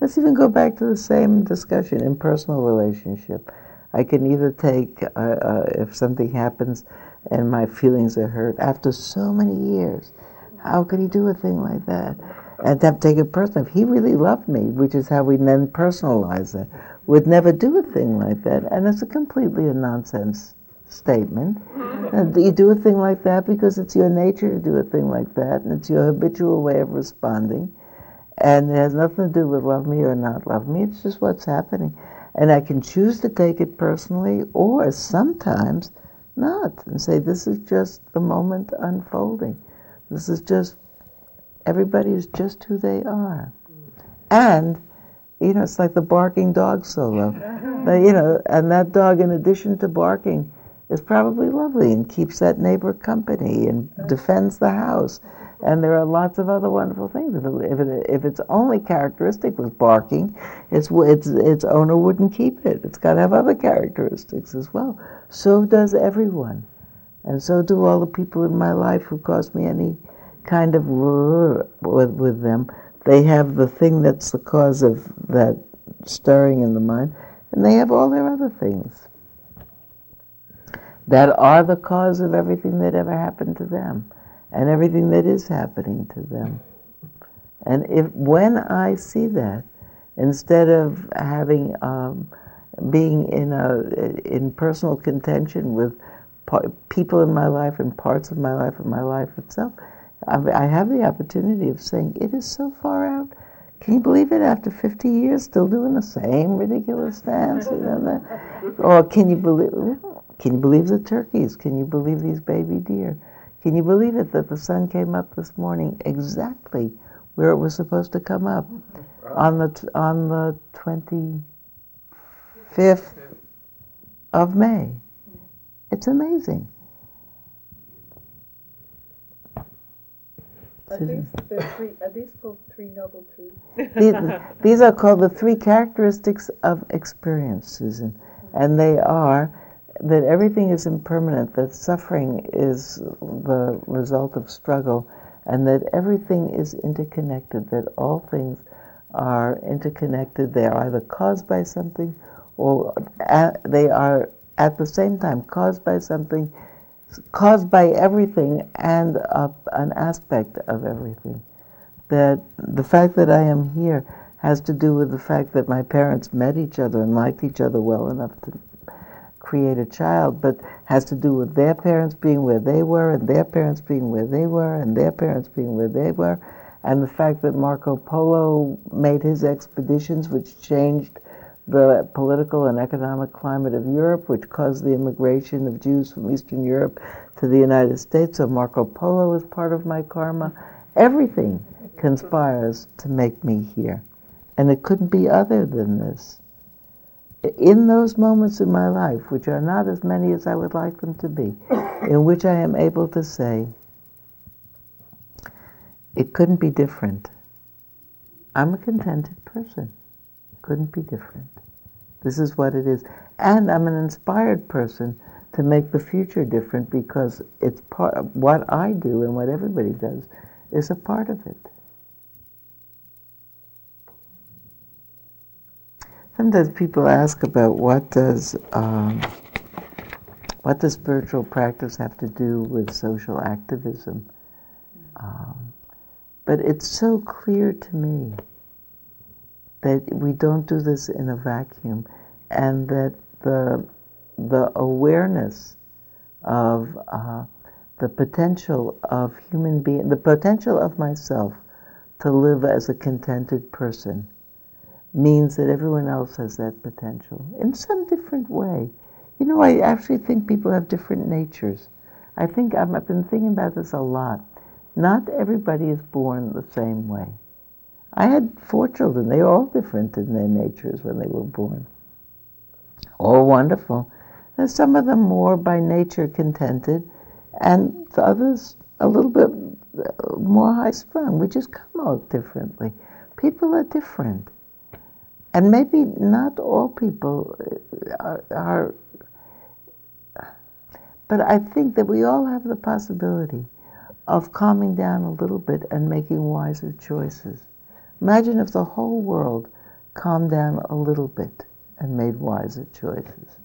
let's even go back to the same discussion in personal relationship. I can either take, if something happens and my feelings are hurt, after so many years, how could he do a thing like that? And then take it personal. If he really loved me, which is how we then personalize it, would never do a thing like that. And it's completely a nonsense statement. And you do a thing like that because it's your nature to do a thing like that, and it's your habitual way of responding. And it has nothing to do with love me or not love me. It's just what's happening. And I can choose to take it personally, or sometimes not, and say, this is just the moment unfolding. This is just, everybody is just who they are. And, it's like the barking dog solo. But, and that dog, in addition to barking, is probably lovely and keeps that neighbor company and defends the house. And there are lots of other wonderful things. If its only characteristic was barking, its owner wouldn't keep it. It's got to have other characteristics as well. So does everyone. And so do all the people in my life who cause me any kind of with them. They have the thing that's the cause of that stirring in the mind, and they have all their other things that are the cause of everything that ever happened to them, and everything that is happening to them. And when I see that, instead of having being in personal contention with people in my life and parts of my life and my life itself, I have the opportunity of saying, it is so far out. Can you believe it? After 50 years, still doing the same ridiculous dance? Or can you believe the turkeys? Can you believe these baby deer? Can you believe it that the sun came up this morning exactly where it was supposed to come up, on the 25th of May? It's amazing. Are these called three noble truths? These are called the three characteristics of experience, Susan, and they are that everything is impermanent, that suffering is the result of struggle, and that everything is interconnected, that all things are interconnected. They are either caused by something, or they are at the same time caused by something, caused by everything, and an aspect of everything. That the fact that I am here has to do with the fact that my parents met each other and liked each other well enough to create a child, but has to do with their parents being where they were, and their parents being where they were, and their parents being where they were. And the fact that Marco Polo made his expeditions, which changed the political and economic climate of Europe, which caused the immigration of Jews from Eastern Europe to the United States. So Marco Polo is part of my karma. Everything conspires to make me here. And it couldn't be other than this. In those moments in my life, which are not as many as I would like them to be, in which I am able to say, it couldn't be different. I'm a contented person. Couldn't be different. This is what it is. And I'm an inspired person to make the future different, because it's part of what I do, and what everybody does is a part of it. Sometimes people ask about what does spiritual practice have to do with social activism? But it's so clear to me that we don't do this in a vacuum, and that the awareness of the potential of human being, the potential of myself to live as a contented person, means that everyone else has that potential in some different way. You know, I actually think people have different natures. I think I've been thinking about this a lot. Not everybody is born the same way. I had 4 children. They were all different in their natures when they were born. All wonderful. And some of them more by nature contented, and the others a little bit more high-strung. We just come out differently. People are different. And maybe not all people are... But I think that we all have the possibility of calming down a little bit and making wiser choices. Imagine if the whole world calmed down a little bit and made wiser choices.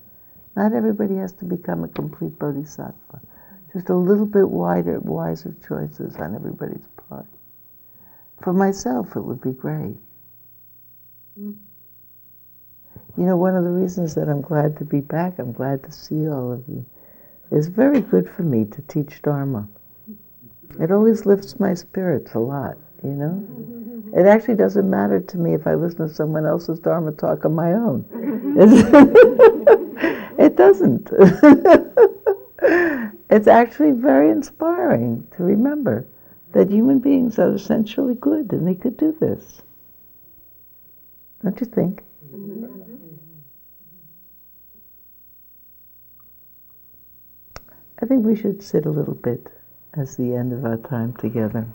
Not everybody has to become a complete bodhisattva. Just a little bit wiser choices on everybody's part. For myself, it would be great. You know, one of the reasons that I'm glad to be back, I'm glad to see all of you, it's very good for me to teach Dharma. It always lifts my spirits a lot, you know? It actually doesn't matter to me if I listen to someone else's Dharma talk on my own. It doesn't. It's actually very inspiring to remember that human beings are essentially good and they could do this. Don't you think? I think we should sit a little bit as the end of our time together.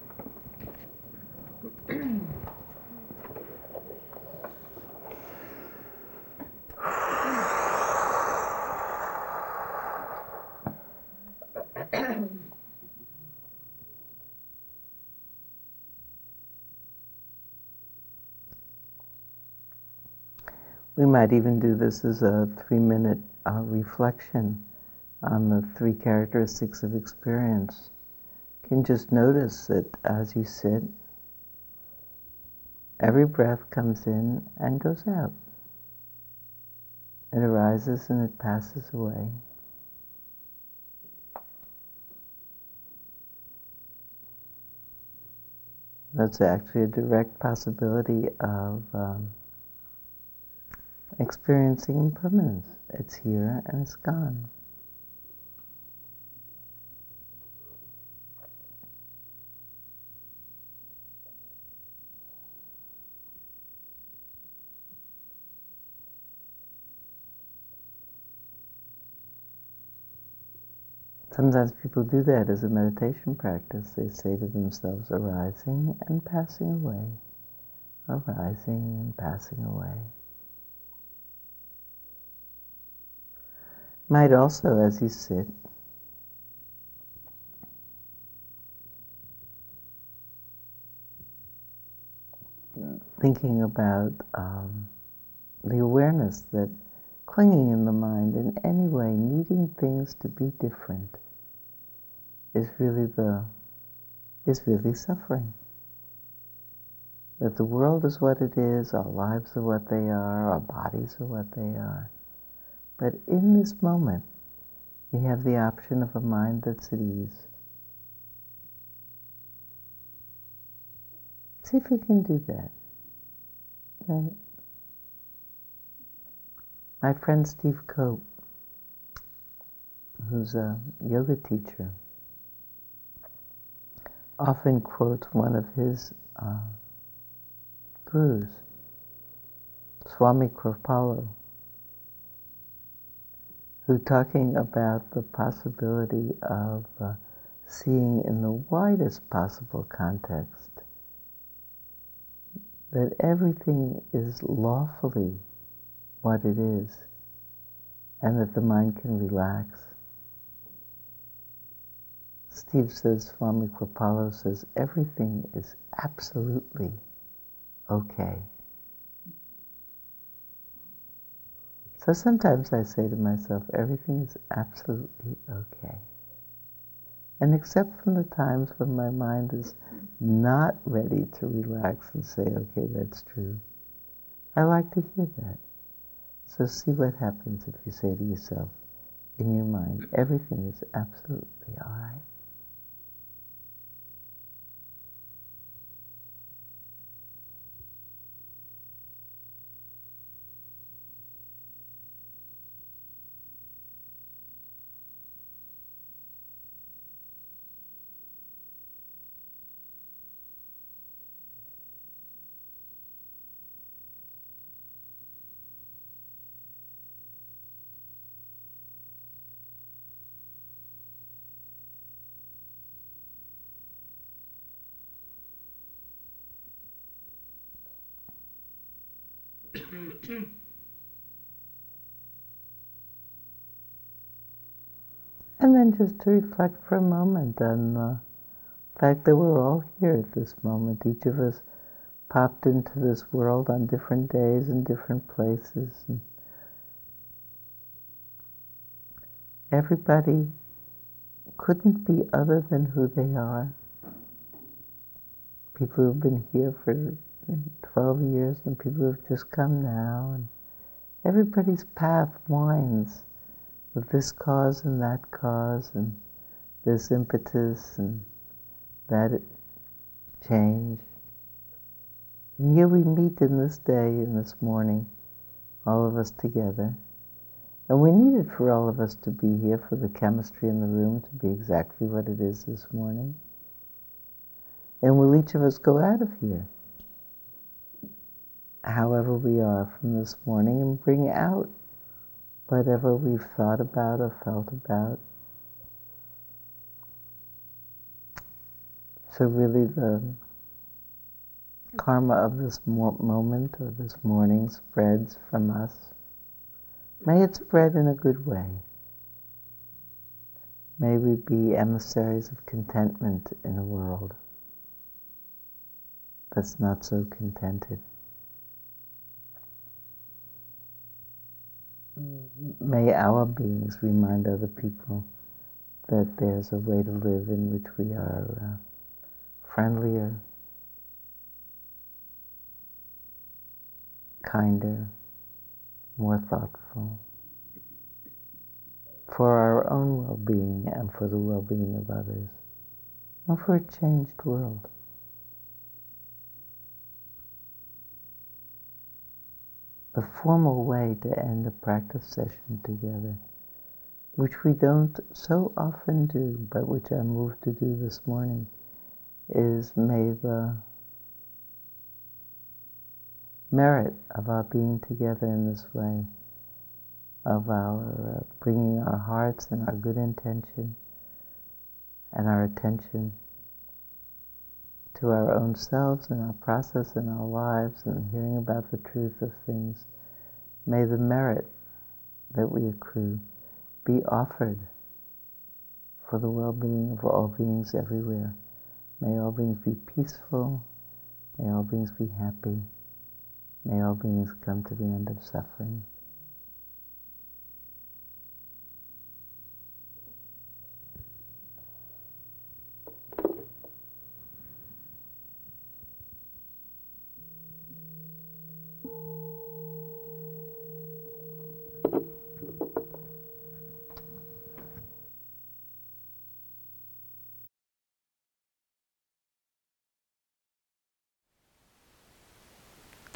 We might even do this as a 3-minute reflection on the 3 characteristics of experience. You can just notice that as you sit, every breath comes in and goes out. It arises and it passes away. That's actually a direct possibility of experiencing impermanence. It's here and it's gone. Sometimes people do that as a meditation practice. They say to themselves, arising and passing away, arising and passing away. Might also, as you sit, thinking about the awareness that clinging in the mind in any way, needing things to be different, is really suffering. That the world is what it is, our lives are what they are, our bodies are what they are. But in this moment, we have the option of a mind that's at ease. See if you can do that. Right? My friend Steve Cope, who's a yoga teacher, often quotes one of his gurus, Swami Kripalu, who, talking about the possibility of seeing in the widest possible context, that everything is lawfully what it is, and that the mind can relax. Steve says, Swami Kripalu says, everything is absolutely okay. So sometimes I say to myself, everything is absolutely okay. And except from the times when my mind is not ready to relax and say, okay, that's true, I like to hear that. So see what happens if you say to yourself, in your mind, everything is absolutely all right. And then just to reflect for a moment on the fact that we're all here at this moment. Each of us popped into this world on different days and different places. And everybody couldn't be other than who they are. People who've been here for 12 years and people who have just come now, and everybody's path winds with this cause and that cause and this impetus and that change. And here we meet in this day and this morning, all of us together, and we needed for all of us to be here for the chemistry in the room to be exactly what it is this morning. And will each of us go out of here however we are from this morning and bring out whatever we've thought about or felt about? So really the karma of this moment or this morning spreads from us. May it spread in a good way. May we be emissaries of contentment in a world that's not so contented. May our beings remind other people that there's a way to live in which we are friendlier, kinder, more thoughtful, for our own well-being and for the well-being of others, and for a changed world. The formal way to end a practice session together, which we don't so often do, but which I moved to do this morning, is may the merit of our being together in this way, of our bringing our hearts and our good intention and our attention to our own selves and our process and our lives and hearing about the truth of things, may the merit that we accrue be offered for the well-being of all beings everywhere. May all beings be peaceful, may all beings be happy, may all beings come to the end of suffering.